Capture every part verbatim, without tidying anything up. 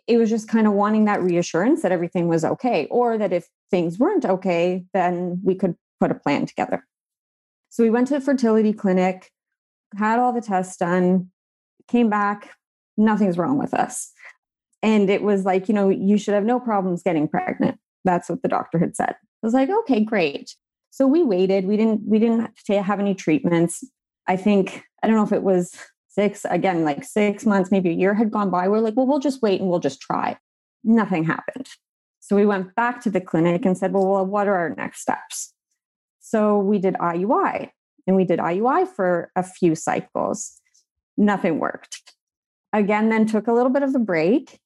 it was just kind of wanting that reassurance that everything was okay, or that if things weren't okay, then we could put a plan together. So we went to a fertility clinic, had all the tests done, came back, nothing's wrong with us. And it was like, you know, you should have no problems getting pregnant. That's what the doctor had said. I was like, okay, great. So we waited. We didn't, we didn't have any treatments. I think, I don't know if it was six, again, like six months, maybe a year had gone by. We're like, well, we'll just wait and we'll just try. Nothing happened. So we went back to the clinic and said, well, well what are our next steps? So we did I U I and we did I U I for a few cycles. Nothing worked. Again, then took a little bit of a break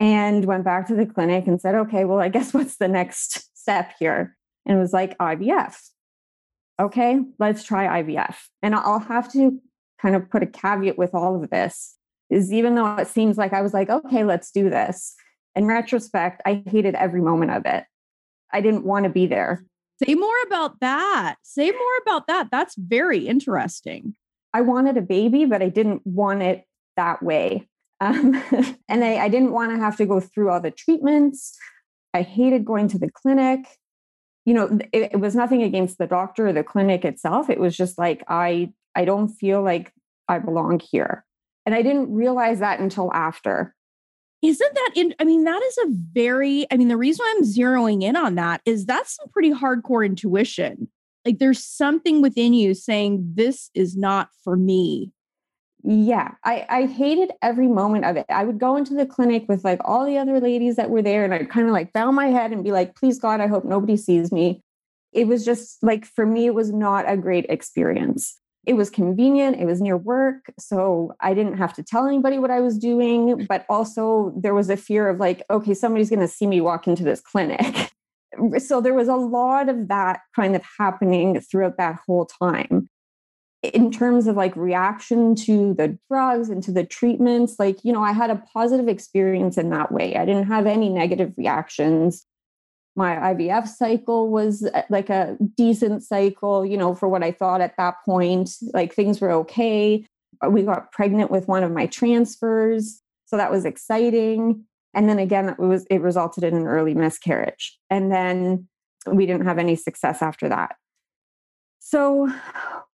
and went back to the clinic and said, okay, well, I guess what's the next step here? And it was like I V F. Okay, let's try I V F. And I'll have to kind of put a caveat with all of this is even though it seems like I was like, okay, let's do this. In retrospect, I hated every moment of it. I didn't want to be there. Say more about that. Say more about that. That's very interesting. I wanted a baby, but I didn't want it that way. Um, and I, I didn't want to have to go through all the treatments. I hated going to the clinic. You know, it, it was nothing against the doctor or the clinic itself. It was just like, I, I don't feel like I belong here. And I didn't realize that until after. Isn't that, in, I mean, that is a very, I mean, the reason I'm zeroing in on that is that's some pretty hardcore intuition. Like there's something within you saying, this is not for me. Yeah. I, I hated every moment of it. I would go into the clinic with like all the other ladies that were there and I'd kind of like bow my head and be like, please God, I hope nobody sees me. It was just like, for me, it was not a great experience. It was convenient. It was near work. So I didn't have to tell anybody what I was doing, but also there was a fear of like, okay, somebody's going to see me walk into this clinic. So there was a lot of that kind of happening throughout that whole time. In terms of like reaction to the drugs and to the treatments, like, you know, I had a positive experience in that way. I didn't have any negative reactions. My I V F cycle was like a decent cycle, you know, for what I thought at that point, like things were okay. We got pregnant with one of my transfers. So that was exciting. And then again, it was, it resulted in an early miscarriage. And then we didn't have any success after that. So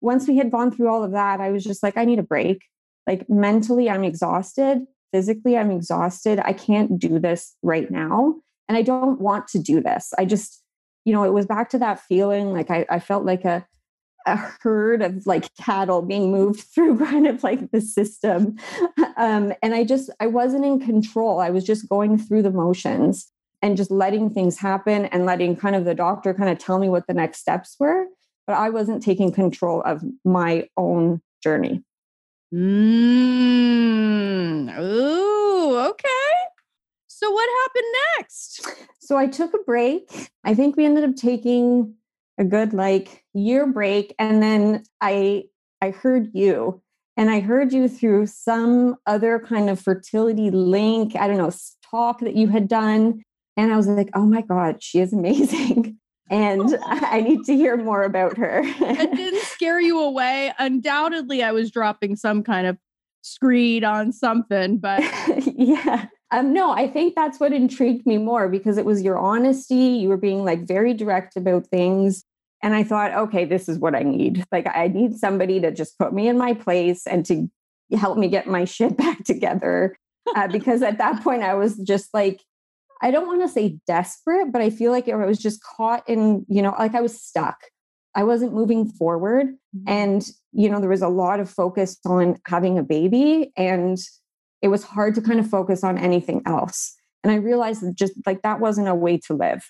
once we had gone through all of that, I was just like, I need a break. Like mentally, I'm exhausted. Physically, I'm exhausted. I can't do this right now. And I don't want to do this. I just, you know, it was back to that feeling. Like I, I felt like a, a herd of like cattle being moved through kind of like the system. Um, and I just, I wasn't in control. I was just going through the motions and just letting things happen and letting kind of the doctor kind of tell me what the next steps were. But I wasn't taking control of my own journey. Mm. Ooh, okay. So what happened next? So I took a break. I think we ended up taking a good like year break. And then I, I heard you and I heard you through some other kind of fertility link, I don't know, talk that you had done. And I was like, oh my God, she is amazing. And I need to hear more about her. It didn't scare you away. Undoubtedly, I was dropping some kind of screed on something, but yeah. Um, no, I think that's what intrigued me more because it was your honesty. You were being like very direct about things. And I thought, okay, this is what I need. Like I need somebody to just put me in my place and to help me get my shit back together. Uh, because at that point I was just like, I don't want to say desperate, but I feel like I was just caught in, you know, like I was stuck. I wasn't moving forward. Mm-hmm. And, you know, there was a lot of focus on having a baby and it was hard to kind of focus on anything else. And I realized that just like that wasn't a way to live.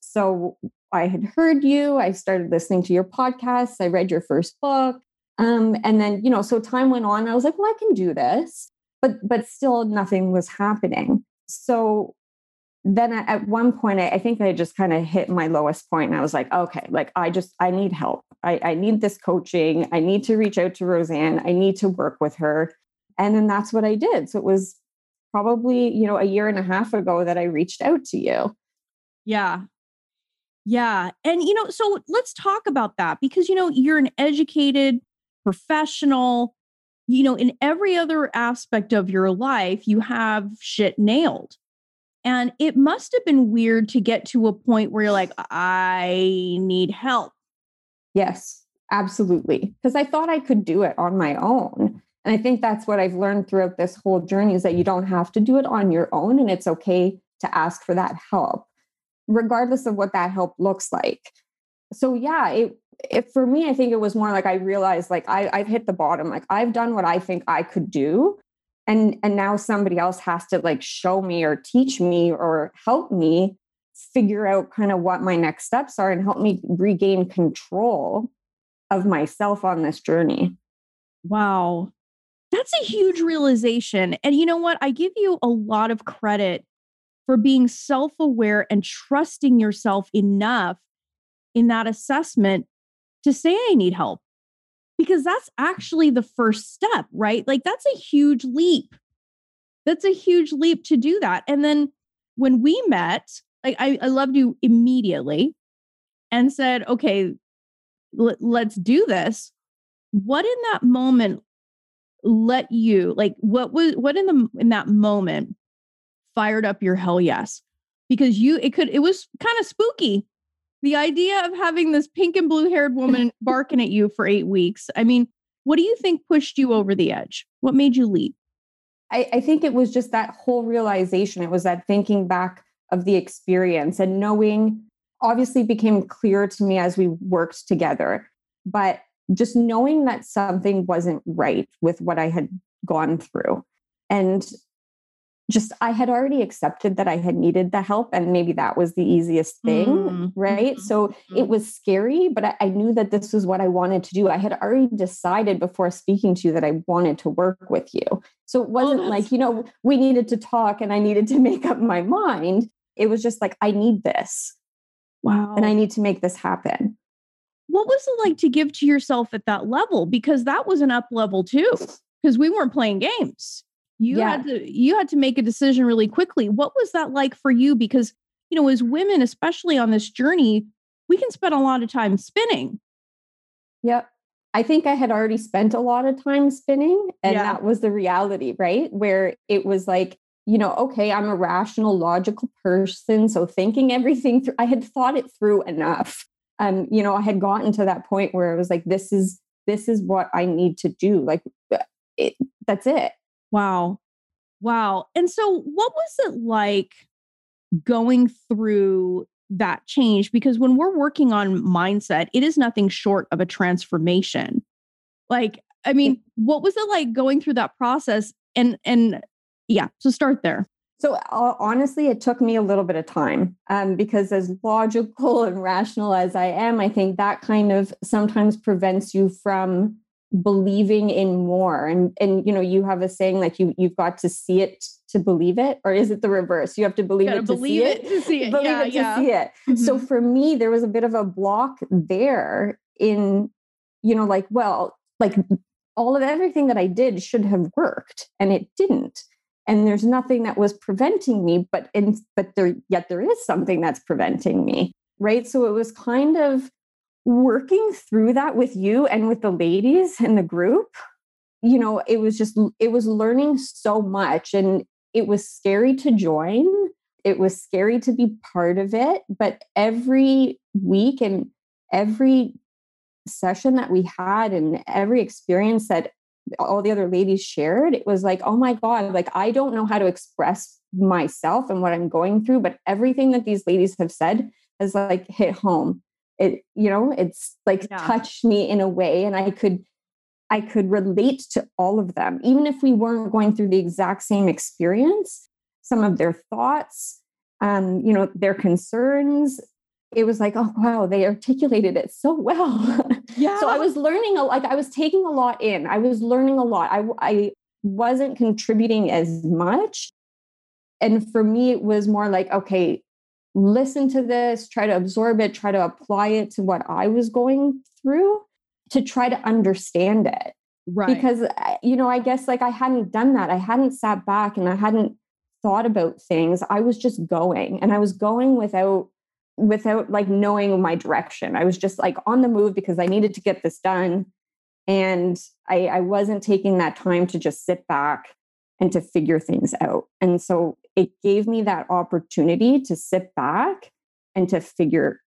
So I had heard you, I started listening to your podcasts. I read your first book. Um, and then, you know, so time went on. I was like, well, I can do this, but, but still nothing was happening. So then at one point, I think I just kind of hit my lowest point and I was like, okay, like I just, I need help. I, I need this coaching. I need to reach out to Roseanne. I need to work with her. And then that's what I did. So it was probably, you know, a year and a half ago that I reached out to you. Yeah. Yeah. And, you know, so let's talk about that because, you know, you're an educated professional, you know, in every other aspect of your life, you have shit nailed. And it must have been weird to get to a point where you're like, I need help. Yes, absolutely. Because I thought I could do it on my own. And I think that's what I've learned throughout this whole journey, is that you don't have to do it on your own, and it's okay to ask for that help, regardless of what that help looks like. So yeah, it, it for me, I think it was more like I realized like I, I've hit the bottom, like I've done what I think I could do. And, and now somebody else has to like show me or teach me or help me figure out kind of what my next steps are and help me regain control of myself on this journey. Wow. That's a huge realization. And you know what? I give you a lot of credit for being self-aware and trusting yourself enough in that assessment to say, I need help. Because that's actually the first step, right? Like that's a huge leap. That's a huge leap to do that. And then when we met, like I, I loved you immediately and said, okay, l- let's do this. What in that moment let you, like what was, what in the, in that moment fired up your hell yes? Because you, it could, it was kind of spooky. The idea of having this pink and blue haired woman barking at you for eight weeks. I mean, what do you think pushed you over the edge? What made you leap? I, I think it was just that whole realization. It was that thinking back of the experience and knowing, obviously became clear to me as we worked together, but just knowing that something wasn't right with what I had gone through. And just, I had already accepted that I had needed the help, and maybe that was the easiest thing, mm-hmm. right? So mm-hmm. it was scary, but I, I knew that this was what I wanted to do. I had already decided before speaking to you that I wanted to work with you. So it wasn't oh, like, you know, we needed to talk and I needed to make up my mind. It was just like, I need this. Wow. And I need to make this happen. What was it like to give to yourself at that level? Because that was an up level too, because we weren't playing games. You yeah. had to, you had to make a decision really quickly. What was that like for you? Because, you know, as women, especially on this journey, we can spend a lot of time spinning. Yep. I think I had already spent a lot of time spinning, and yeah. that was the reality, right? Where it was like, you know, okay, I'm a rational, logical person. So thinking everything through, I had thought it through enough. Um, you know, I had gotten to that point where it was like, this is, this is what I need to do. Like it, that's it. Wow. Wow. And so what was it like going through that change? Because when we're working on mindset, it is nothing short of a transformation. Like, I mean, what was it like going through that process? And, and yeah, so start there. So uh, honestly, it took me a little bit of time um, because as logical and rational as I am, I think that kind of sometimes prevents you from believing in more. And, and, you know, you have a saying like you, you've got to see it to believe it, or is it the reverse? You have to believe it to believe see it. it to see it. Believe yeah, it to yeah. see it. Mm-hmm. So for me, there was a bit of a block there in, you know, like, well, like all of everything that I did should have worked and it didn't. And there's nothing that was preventing me, but, in, but there, yet there is something that's preventing me. Right. So it was kind of working through that with you and with the ladies in the group. You know, it was just, it was learning so much, and it was scary to join. It was scary to be part of it, but every week and every session that we had and every experience that all the other ladies shared, it was like, oh my God, like, I don't know how to express myself and what I'm going through, but everything that these ladies have said has like hit home. It, you know, it's like yeah. touched me in a way. And I could, I could relate to all of them, even if we weren't going through the exact same experience, some of their thoughts, um, you know, their concerns. It was like, oh, wow, they articulated it so well. Yeah. So I was learning, a, like I was taking a lot in. I was learning a lot. I, I wasn't contributing as much. And for me, it was more like, okay, listen to this, try to absorb it, try to apply it to what I was going through to try to understand it. Right. Because, you know, I guess like I hadn't done that. I hadn't sat back and I hadn't thought about things. I was just going, and I was going without without like knowing my direction. I was just like on the move because I needed to get this done. And I, I wasn't taking that time to just sit back and to figure things out. And so it gave me that opportunity to sit back and to figure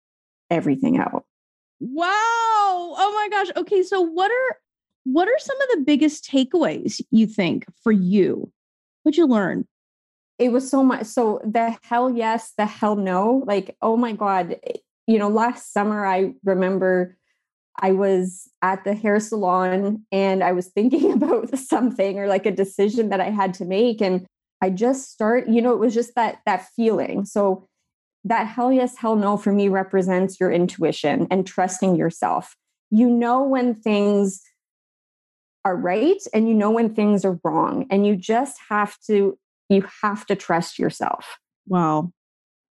everything out. Wow. Oh my gosh. Okay. So what are, What are some of the biggest takeaways you think for you? What'd you learn? It was so much. So the hell yes, the hell no. Like, oh my God, you know, last summer, I remember I was at the hair salon and I was thinking about something or like a decision that I had to make. And I just start, you know, it was just that, that feeling. So that hell yes, hell no for me represents your intuition and trusting yourself. You know, when things are right and you know, when things are wrong, and you just have to, you have to trust yourself. Wow.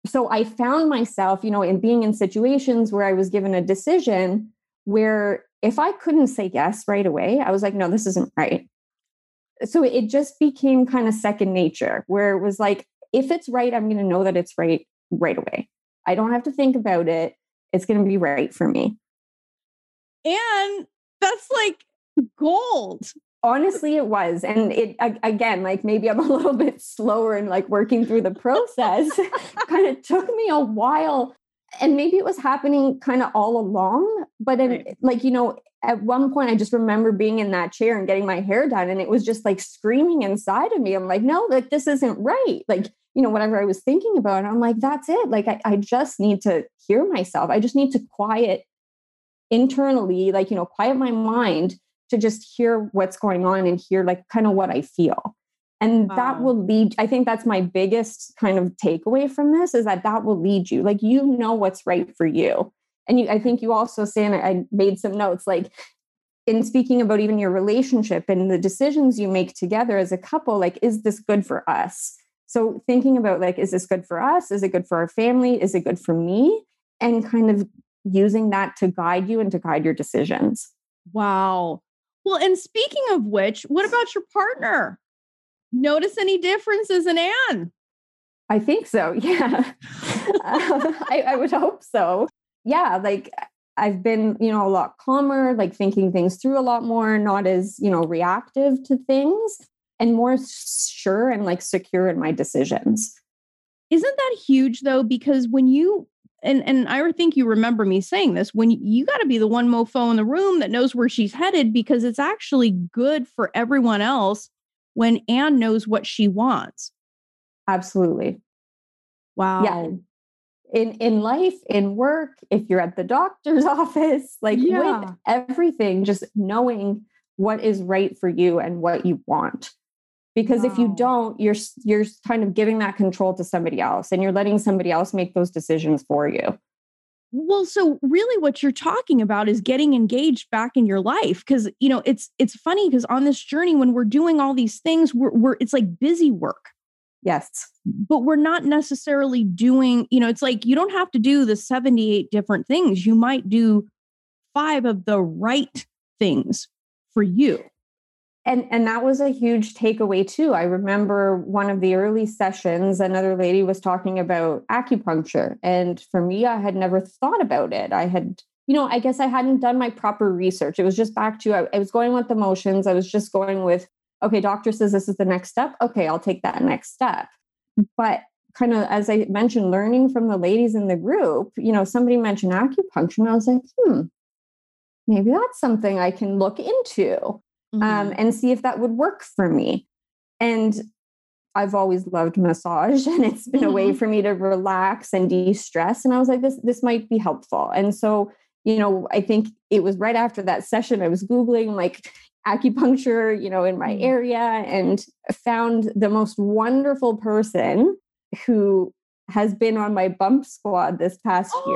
So I found myself, you know, in being in situations where I was given a decision where if I couldn't say yes right away, I was like, no, this isn't right. So it just became kind of second nature, where it was like, if it's right, I'm going to know that it's right right away. I don't have to think about it. It's going to be right for me. And that's like gold. Honestly, it was. And it, again, like maybe I'm a little bit slower in like working through the process. Kind of took me a while. And maybe it was happening kind of all along, but in, right. like, you know, at one point I just remember being in that chair and getting my hair done. And it was just like screaming inside of me. I'm like, no, like this isn't right. Like, you know, whatever I was thinking about, and I'm like, that's it. Like, I, I just need to hear myself. I just need to quiet internally, like, you know, quiet my mind to just hear what's going on and hear like kind of what I feel. And wow. that will lead, I think that's my biggest kind of takeaway from this, is that that will lead you. Like, you know, what's right for you. And you, I think you also say, and I made some notes, like in speaking about even your relationship and the decisions you make together as a couple, like, is this good for us? So thinking about like, is this good for us? Is it good for our family? Is it good for me? And kind of using that to guide you and to guide your decisions. Wow. Well, and speaking of which, what about your partner? Notice any differences in Anne? I think so. Yeah. uh, I, I would hope so. Yeah. Like I've been, you know, a lot calmer, like thinking things through a lot more, not as, you know, reactive to things, and more sure and like secure in my decisions. Isn't that huge though? Because when you, and, and I think you remember me saying this, when you, you got to be the one mofo in the room that knows where she's headed, because it's actually good for everyone else when Anne knows what she wants. Absolutely. Wow. Yeah. In, in life, in work, if you're at the doctor's office, like yeah. with everything, just knowing what is right for you and what you want. Because wow. if you don't, you're, you're kind of giving that control to somebody else, and you're letting somebody else make those decisions for you. Well, so really what you're talking about is getting engaged back in your life. Cause you know, it's, it's funny because on this journey, when we're doing all these things, we're, we're, it's like busy work. Yes. But we're not necessarily doing, you know, it's like, you don't have to do the seventy-eight different things. You might do five of the right things for you. And, and that was a huge takeaway too. I remember one of the early sessions, another lady was talking about acupuncture. And for me, I had never thought about it. I had, you know, I guess I hadn't done my proper research. It was just back to, I, I was going with emotions. I was just going with, okay, doctor says this is the next step. Okay, I'll take that next step. But kind of, as I mentioned, learning from the ladies in the group, you know, somebody mentioned acupuncture and I was like, hmm, maybe that's something I can look into. Mm-hmm. Um, and see if that would work for me. And I've always loved massage, and it's been mm-hmm. a way for me to relax and de-stress. And I was like, this, this might be helpful. And so, you know, I think it was right after that session, I was Googling like acupuncture, you know, in my area, and found the most wonderful person who has been on my bump squad this past oh,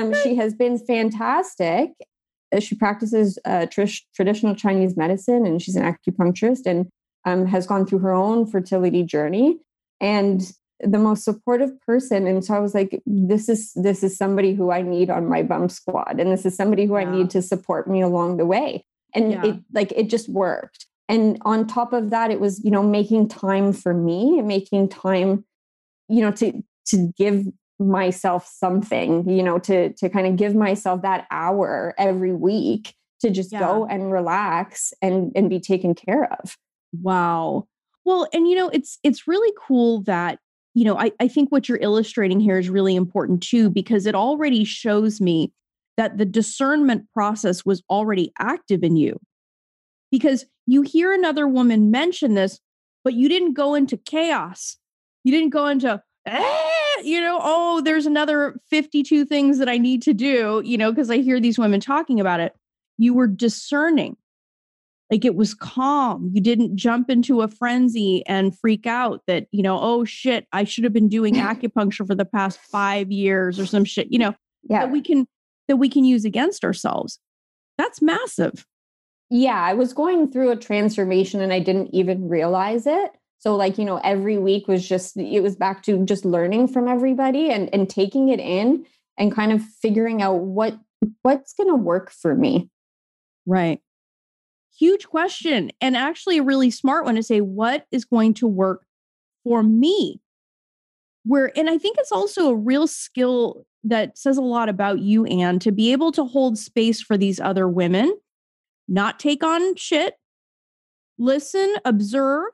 year. Um, she has been fantastic. She practices uh, trish, traditional Chinese medicine, and she's an acupuncturist, and um, has gone through her own fertility journey, and the most supportive person. And so I was like, this is, this is somebody who I need on my bump squad. And this is somebody who yeah. I need to support me along the way. And yeah. it like, it just worked. And on top of that, it was, you know, making time for me and making time, you know, to, to give myself something, you know, to, to kind of give myself that hour every week to just yeah. go and relax and, and be taken care of. Wow. Well, and you know, it's, it's really cool that, you know, I, I think what you're illustrating here is really important too, because it already shows me that the discernment process was already active in you. Because you hear another woman mention this, but you didn't go into chaos. You didn't go into, ah, you know, oh, there's another fifty-two things that I need to do, you know, because I hear these women talking about it. You were discerning. Like, it was calm. You didn't jump into a frenzy and freak out that, you know, oh shit, I should have been doing acupuncture for the past five years or some shit, you know, yeah. that we can, that we can use against ourselves. That's massive. Yeah. I was going through a transformation and I didn't even realize it. So like, you know, every week was just, it was back to just learning from everybody and, and taking it in and kind of figuring out what, what's going to work for me. Right. Huge question, and actually a really smart one to say, what is going to work for me? Where, and I think it's also a real skill that says a lot about you, Anne, to be able to hold space for these other women, not take on shit, listen, observe,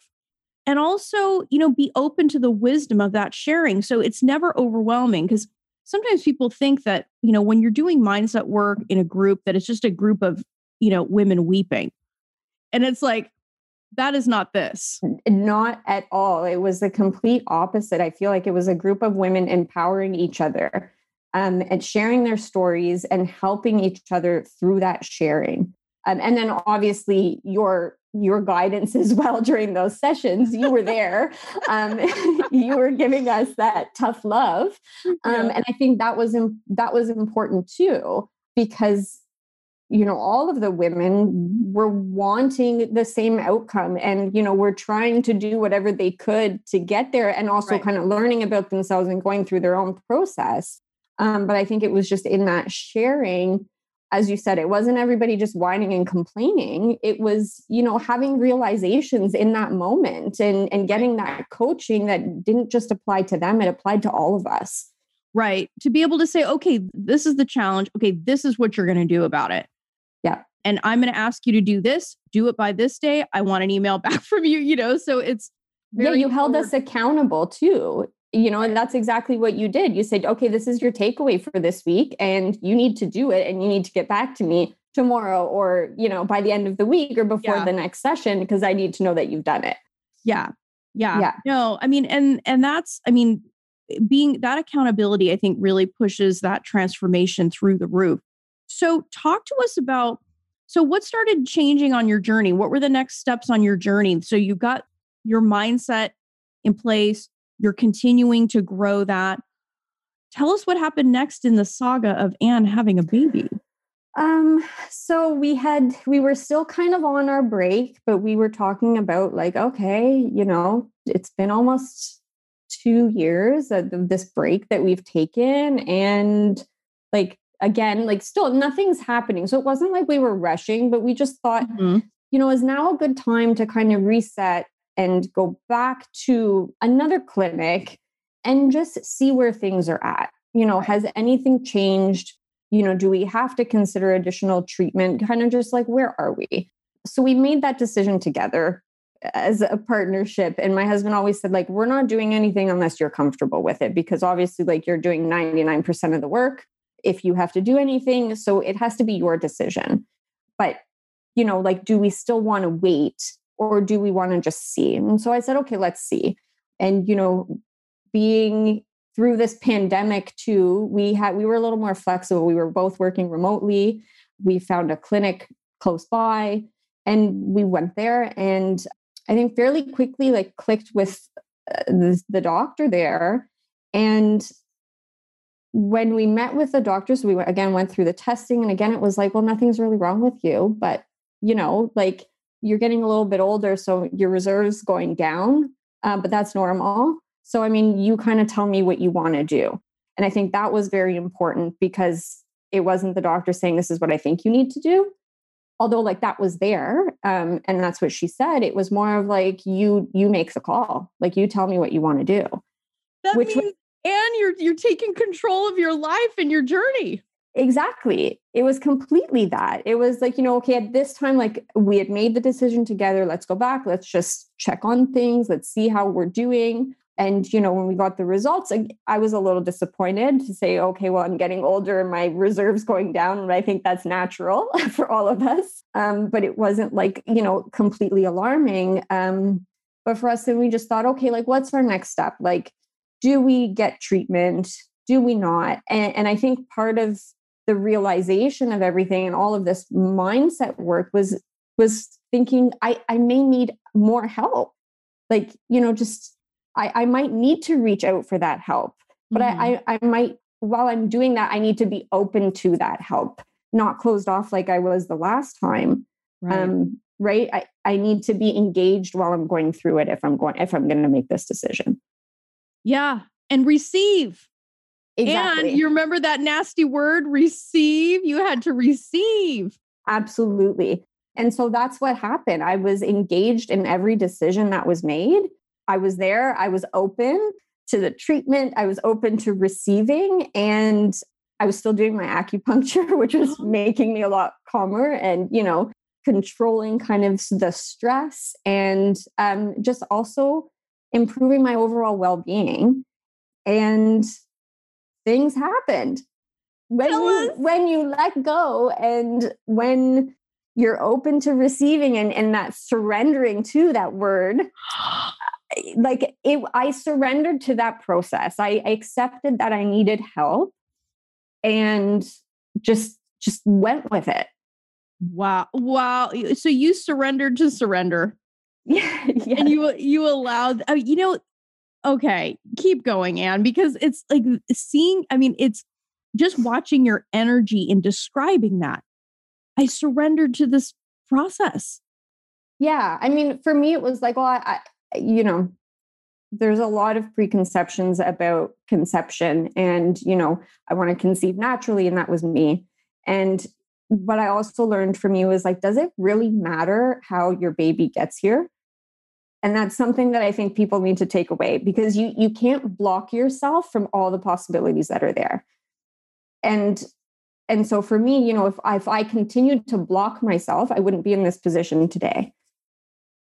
and also, you know, be open to the wisdom of that sharing. So it's never overwhelming, because sometimes people think that, you know, when you're doing mindset work in a group, that it's just a group of, you know, women weeping. And it's like, that is not this. Not at all. It was the complete opposite. I feel like it was a group of women empowering each other um, and sharing their stories and helping each other through that sharing. Um, and then obviously your your guidance as well during those sessions. You were there. um, you were giving us that tough love. Um, and I think that was imp- that was important too, because you know, all of the women were wanting the same outcome and, you know, were trying to do whatever they could to get there and also right. kind of learning about themselves and going through their own process. Um, but I think it was just in that sharing, as you said, it wasn't everybody just whining and complaining. It was, you know, having realizations in that moment and, and getting that coaching that didn't just apply to them. It applied to all of us. Right. To be able to say, okay, this is the challenge. Okay, this is what you're going to do about it. Yeah. And I'm going to ask you to do this, do it by this day. I want an email back from you, you know, so it's. Yeah, you held us accountable too, you know, and that's exactly what you did. You said, okay, this is your takeaway for this week and you need to do it and you need to get back to me tomorrow or, you know, by the end of the week or before yeah. the next session, because I need to know that you've done it. Yeah. Yeah. Yeah. No, I mean, and, and that's, I mean, being that accountability, I think really pushes that transformation through the roof. So talk to us about, so what started changing on your journey? What were the next steps on your journey? So you got your mindset in place, you're continuing to grow that. Tell us what happened next in the saga of Anne having a baby. Um, so we had, we were still kind of on our break, but we were talking about like, okay, you know, it's been almost two years of this break that we've taken. And like, again, like still nothing's happening. So it wasn't like we were rushing, but we just thought, mm-hmm. you know, is now a good time to kind of reset and go back to another clinic and just see where things are at. You know, has anything changed? You know, do we have to consider additional treatment? Kind of just like, where are we? So we made that decision together as a partnership. And my husband always said, like, we're not doing anything unless you're comfortable with it, because obviously like you're doing ninety-nine percent of the work if you have to do anything. So it has to be your decision. But, you know, like, do we still want to wait or do we want to just see? And so I said, okay, let's see. And, you know, being through this pandemic too, we had, we were a little more flexible. We were both working remotely. We found a clinic close by and we went there, and I think fairly quickly, like clicked with uh, the, the doctor there. And when we met with the doctor, so we went, again, went through the testing. And again, it was like, well, nothing's really wrong with you, but you know, like you're getting a little bit older, so your reserve's going down, uh, but that's normal. So, I mean, you kind of tell me what you want to do. And I think that was very important, because it wasn't the doctor saying, this is what I think you need to do. Although like that was there, um, and that's what she said. It was more of like, you you make the call. Like, you tell me what you want to do. That Which means, was, and you're you're taking control of your life and your journey. Exactly. It was completely that. It was like, you know, okay, at this time, like we had made the decision together. Let's go back. Let's just check on things. Let's see how we're doing. And, you know, when we got the results, I, I was a little disappointed to say, okay, well, I'm getting older and my reserve's going down. And I think that's natural for all of us. Um, but it wasn't like, you know, completely alarming. Um, but for us, then we just thought, okay, like, what's our next step? Like, do we get treatment? Do we not? And, and I think part of the realization of everything and all of this mindset work was, was thinking, I, I may need more help. Like, you know, just, I, I might need to reach out for that help, but mm-hmm. I, I, I might, while I'm doing that, I need to be open to that help, not closed off like I was the last time. Right. Um, right. I, I need to be engaged while I'm going through it. If I'm going, if I'm going to make this decision. Yeah. And receive. Exactly. And you remember that nasty word, receive? You had to receive. Absolutely. And so that's what happened. I was engaged in every decision that was made. I was there. I was open to the treatment. I was open to receiving, and I was still doing my acupuncture, which was making me a lot calmer and, you know, controlling kind of the stress and um, just also improving my overall well-being. And things happened when you, when you let go and when you're open to receiving and, and that surrendering to that word. Like it, I surrendered to that process. I, I accepted that I needed help and just, just went with it. Wow. Wow. So you surrendered to surrender. Yeah. Yes. And you, you allowed, uh, you know, okay, keep going, Anne, because it's like seeing, I mean, it's just watching your energy in describing that. I surrendered to this process. Yeah. I mean, for me, it was like, well, I, I you know, there's a lot of preconceptions about conception and, you know, I want to conceive naturally. And that was me. And what I also learned from you was like, does it really matter how your baby gets here? And that's something that I think people need to take away, because you, you can't block yourself from all the possibilities that are there. And, and so for me, you know, if I, if I continued to block myself, I wouldn't be in this position today.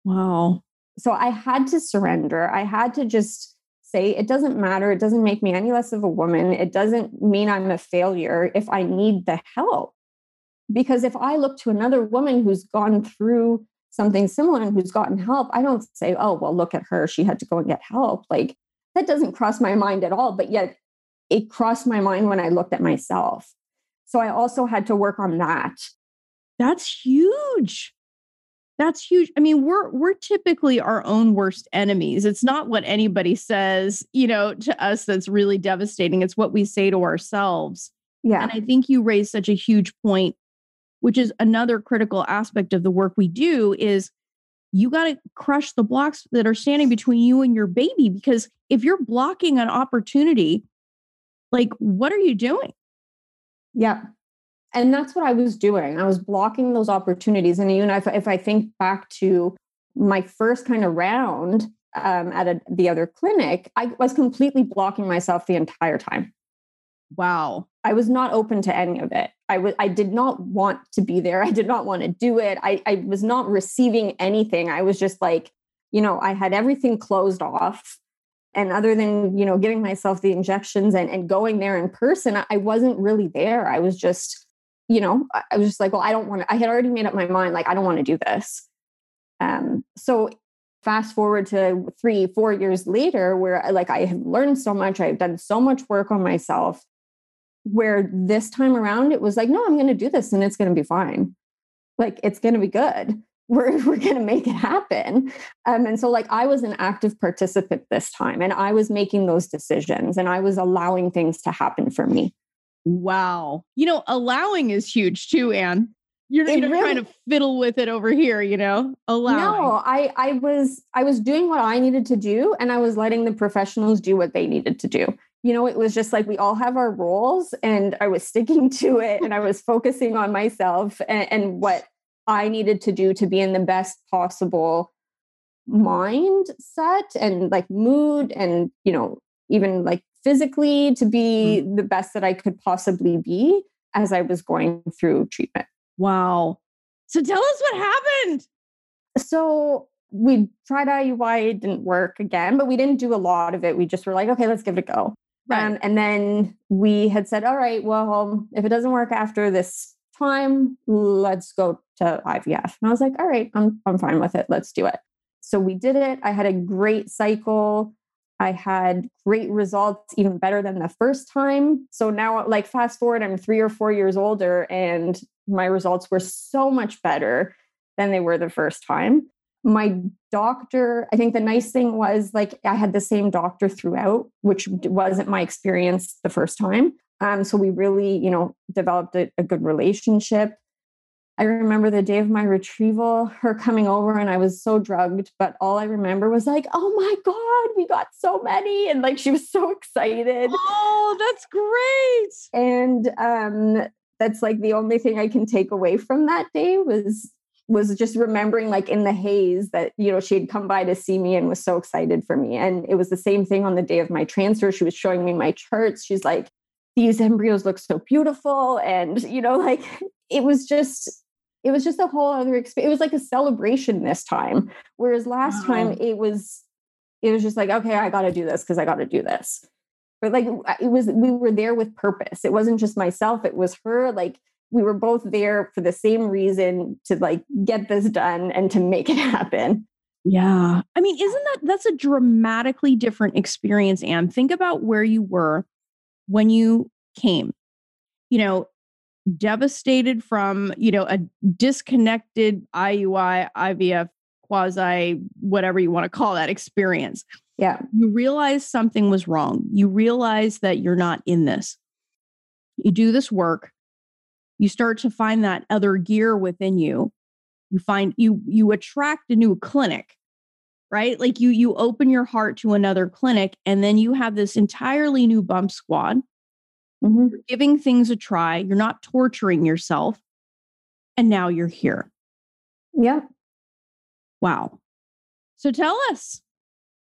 Wow. So I had to surrender. I had to just say, it doesn't matter. It doesn't make me any less of a woman. It doesn't mean I'm a failure if I need the help. Because if I look to another woman who's gone through something similar and who's gotten help, I don't say, oh, well, look at her. She had to go and get help. Like that doesn't cross my mind at all. But yet it crossed my mind when I looked at myself. So I also had to work on that. That's huge. That's huge. I mean, we're we're typically our own worst enemies. It's not what anybody says, you know, to us that's really devastating. It's what we say to ourselves. Yeah. And I think you raised such a huge point, which is another critical aspect of the work we do is you got to crush the blocks that are standing between you and your baby, because if you're blocking an opportunity, like what are you doing? Yeah. And that's what I was doing. I was blocking those opportunities. And you know, if, if I think back to my first kind of round um, at a, the other clinic, I was completely blocking myself the entire time. Wow. I was not open to any of it. I was, I did not want to be there. I did not want to do it. I, I was not receiving anything. I was just like, you know, I had everything closed off. And other than, you know, giving myself the injections and, and going there in person, I, I wasn't really there. I was just, you know, I was just like, well, I don't want to, I had already made up my mind. Like, I don't want to do this. Um, so fast forward to three, four years later, where I, like, I have learned so much, I've done so much work on myself, where this time around, it was like, no, I'm going to do this and it's going to be fine. Like, it's going to be good. We're, we're going to make it happen. Um, and so like, I was an active participant this time, and I was making those decisions, and I was allowing things to happen for me. Wow. You know, allowing is huge too, Anne. You're not really, trying to fiddle with it over here, you know, allowing. No, I, I was, I was doing what I needed to do, and I was letting the professionals do what they needed to do. You know, it was just like, we all have our roles, and I was sticking to it, and I was focusing on myself and, and what I needed to do to be in the best possible mindset and like mood and, you know, even like physically to be the best that I could possibly be as I was going through treatment. Wow. So tell us what happened. So we tried I U I, it didn't work again, but we didn't do a lot of it. We just were like, okay, let's give it a go. Right. Um, and then we had said, all right, well, if it doesn't work after this time, let's go to I V F. And I was like, all right, I'm, I'm fine with it. Let's do it. So we did it. I had a great cycle. I had great results, even better than the first time. So now, like, fast forward, I'm three or four years older and my results were so much better than they were the first time. My doctor, I think the nice thing was, like, I had the same doctor throughout, which wasn't my experience the first time. Um, so we really, you know, developed a, a good relationship. I remember the day of my retrieval, her coming over, and I was so drugged, but all I remember was like, oh my God, we got so many. And like, she was so excited. Oh, that's great. And um, that's like the only thing I can take away from that day was, was just remembering, like, in the haze that, you know, she had come by to see me and was so excited for me. And it was the same thing on the day of my transfer. She was showing me my charts. She's like, these embryos look so beautiful. And, you know, like, it was just, it was just a whole other experience. It was like a celebration this time. Whereas last wow. time it was, it was just like, okay, I got to do this because I got to do this. But like, it was, we were there with purpose. It wasn't just myself. It was her. Like, we were both there for the same reason, to like get this done and to make it happen. Yeah. I mean, isn't that, that's a dramatically different experience, Anne. Think about where you were when you came, you know, devastated from, you know, a disconnected I U I, I V F, quasi, whatever you want to call that experience. Yeah. You realize something was wrong. You realize that you're not in this. You do this work. You start to find that other gear within you. You find you you attract a new clinic, right? Like you you open your heart to another clinic, and then you have this entirely new bump squad. Mm-hmm. You're giving things a try. You're not torturing yourself, and now you're here. Yeah. Wow. So tell us,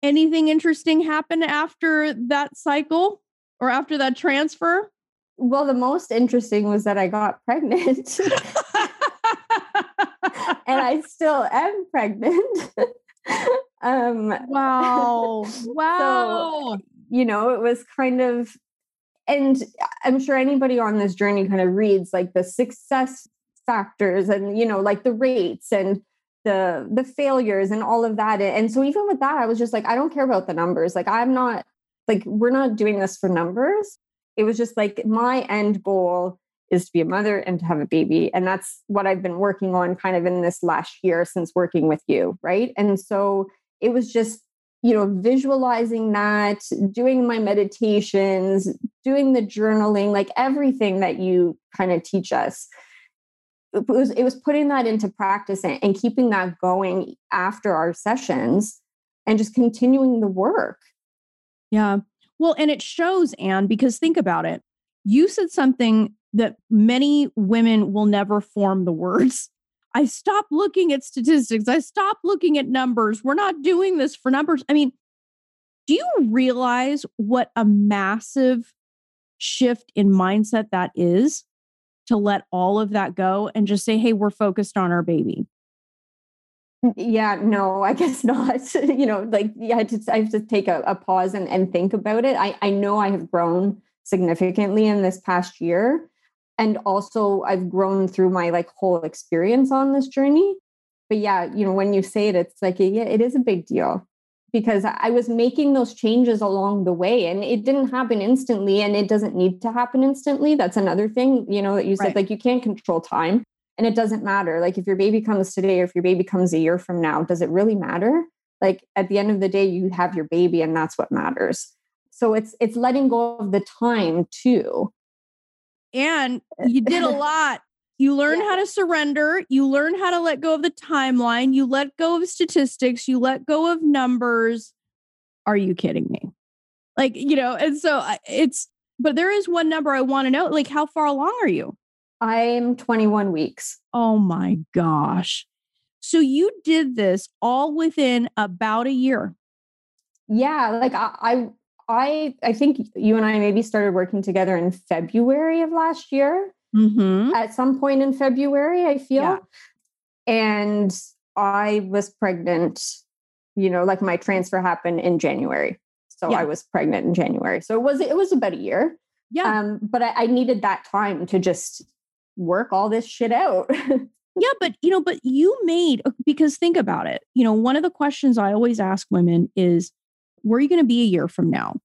anything interesting happened after that cycle or after that transfer? Well, the most interesting was that I got pregnant and I still am pregnant. um, wow. Wow. So, you know, it was kind of, and I'm sure anybody on this journey kind of reads like the success factors and, you know, like the rates and the, the failures and all of that. And so even with that, I was just like, I don't care about the numbers. Like, I'm not like, we're not doing this for numbers. It was just like, my end goal is to be a mother and to have a baby. And that's what I've been working on kind of in this last year since working with you. Right. And so it was just, you know, visualizing that, doing my meditations, doing the journaling, like everything that you kind of teach us. It was, it was putting that into practice and, and keeping that going after our sessions and just continuing the work. Yeah. Well, and it shows, Anne, because think about it. You said something that many women will never form the words. I stopped looking at statistics. I stopped looking at numbers. We're not doing this for numbers. I mean, do you realize what a massive shift in mindset that is, to let all of that go and just say, hey, we're focused on our baby? Yeah, no, I guess not. You know, like, yeah, I have to, I have to take a, a pause and, and think about it. I, I know I have grown significantly in this past year. And also I've grown through my like whole experience on this journey. But yeah, you know, when you say it, it's like, yeah, it is a big deal, because I was making those changes along the way and it didn't happen instantly, and it doesn't need to happen instantly. That's another thing, you know, that you said, right. Like, you can't control time. And it doesn't matter. Like, if your baby comes today or if your baby comes a year from now, does it really matter? Like, at the end of the day, you have your baby, and that's what matters. So it's, it's letting go of the time too. And you did a lot. You learn yeah. how to surrender. You learn how to let go of the timeline. You let go of statistics. You let go of numbers. Are you kidding me? Like, you know, and so it's, but there is one number I want to know, like, how far along are you? I'm twenty-one weeks. Oh my gosh. So you did this all within about a year. Yeah. Like I, I, I think you and I maybe started working together in February of last year, mm-hmm. at some point in February, I feel. Yeah. And I was pregnant, you know, like my transfer happened in January. So yeah. I was pregnant in January. So it was, it was about a year. Yeah. Um, but I, I needed that time to just work all this shit out. Yeah. But, you know, but you made, because think about it, you know, one of the questions I always ask women is, where are you going to be a year from now?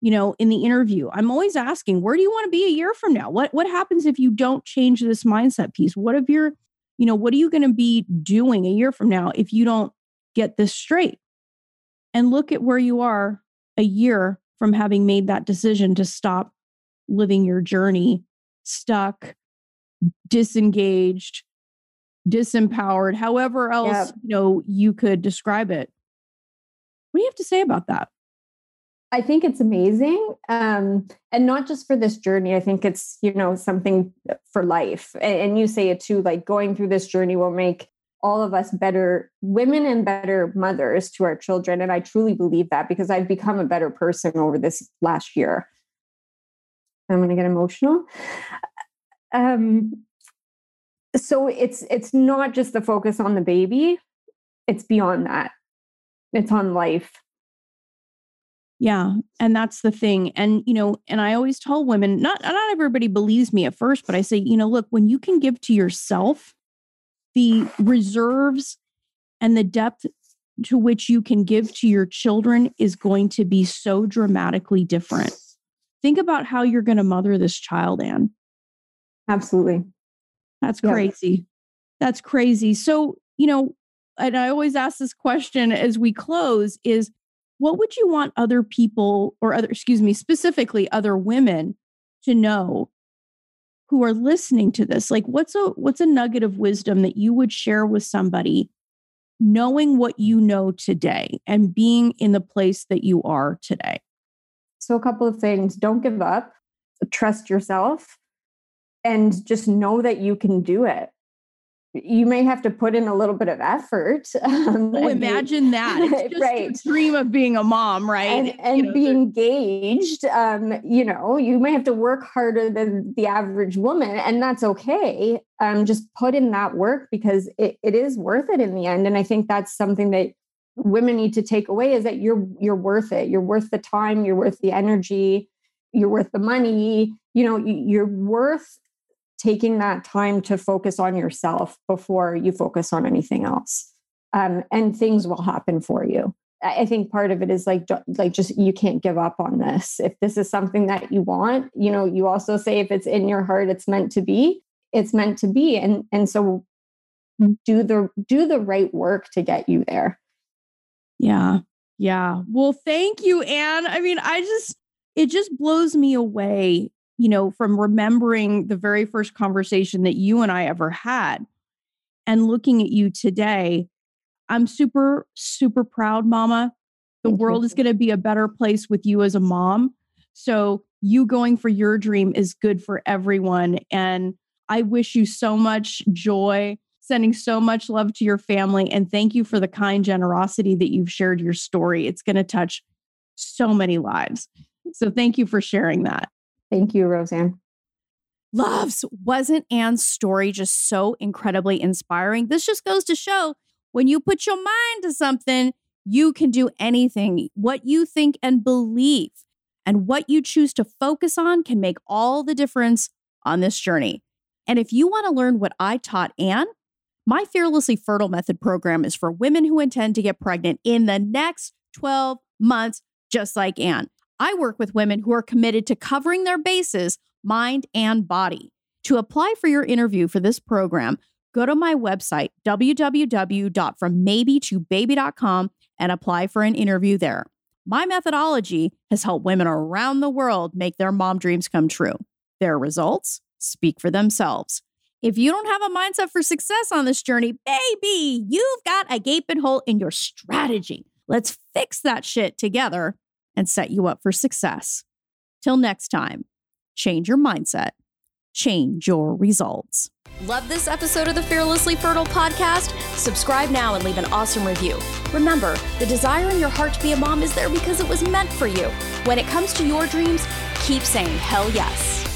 You know, in the interview, I'm always asking, where do you want to be a year from now? What, what happens if you don't change this mindset piece? What if you're, you know, what are you going to be doing a year from now if you don't get this straight? And look at where you are a year from having made that decision to stop living your journey, stuck, disengaged, disempowered, however else, yep. you know, you could describe it. What do you have to say about that? I think it's amazing. Um, and not just for this journey. I think it's, you know, something for life. And, and you say it too, like going through this journey will make all of us better women and better mothers to our children. And I truly believe that because I've become a better person over this last year. I'm going to get emotional. Um, so it's, it's not just the focus on the baby. It's beyond that. It's on life. Yeah. And that's the thing. And, you know, and I always tell women, not, not everybody believes me at first, but I say, you know, look, when you can give to yourself the reserves and the depth to which you can give to your children is going to be so dramatically different. Think about how you're going to mother this child, Anne. Absolutely. That's crazy. Yeah. That's crazy. So, you know, and I always ask this question as we close is, what would you want other people or other, excuse me, specifically other women to know who are listening to this? Like what's a, what's a nugget of wisdom that you would share with somebody knowing what you know today and being in the place that you are today? So a couple of things, don't give up, trust yourself, and just know that you can do it. You may have to put in a little bit of effort. Um, oh, imagine be, that. It's just right. The dream of being a mom, right? And, and, and you know, be engaged. Um, you know, you may have to work harder than the average woman, and that's okay. Um, just put in that work because it, it is worth it in the end. And I think that's something that women need to take away is that you're you're worth it. You're worth the time. You're worth the energy. You're worth the money. You know, you're worth taking that time to focus on yourself before you focus on anything else. Um, and things will happen for you. I think part of it is like, like just, you can't give up on this. If this is something that you want, you know, you also say, if it's in your heart, it's meant to be, it's meant to be. And, and so do the, do the right work to get you there. Yeah. Yeah. Well, thank you, Anne. I mean, I just, it just blows me away, you know, from remembering the very first conversation that you and I ever had and looking at you today. I'm super, super proud, Mama. The Thank world you. Is going to be a better place with you as a mom. So you going for your dream is good for everyone. And I wish you so much joy, sending so much love to your family. And thank you for the kind generosity that you've shared your story. It's going to touch so many lives. So thank you for sharing that. Thank you, Roseanne. Loves, wasn't Anne's story just so incredibly inspiring? This just goes to show when you put your mind to something, you can do anything. What you think and believe and what you choose to focus on can make all the difference on this journey. And if you want to learn what I taught Anne, my Fearlessly Fertile Method program is for women who intend to get pregnant in the next twelve months, just like Anne. I work with women who are committed to covering their bases, mind and body. To apply for your interview for this program, go to my website, w w w dot from maybe to baby dot com, and apply for an interview there. My methodology has helped women around the world make their mom dreams come true. Their results speak for themselves. If you don't have a mindset for success on this journey, baby, you've got a gaping hole in your strategy. Let's fix that shit together and set you up for success. Till next time, change your mindset, change your results. Love this episode of the Fearlessly Fertile podcast? Subscribe now and leave an awesome review. Remember, the desire in your heart to be a mom is there because it was meant for you. When it comes to your dreams, keep saying hell yes.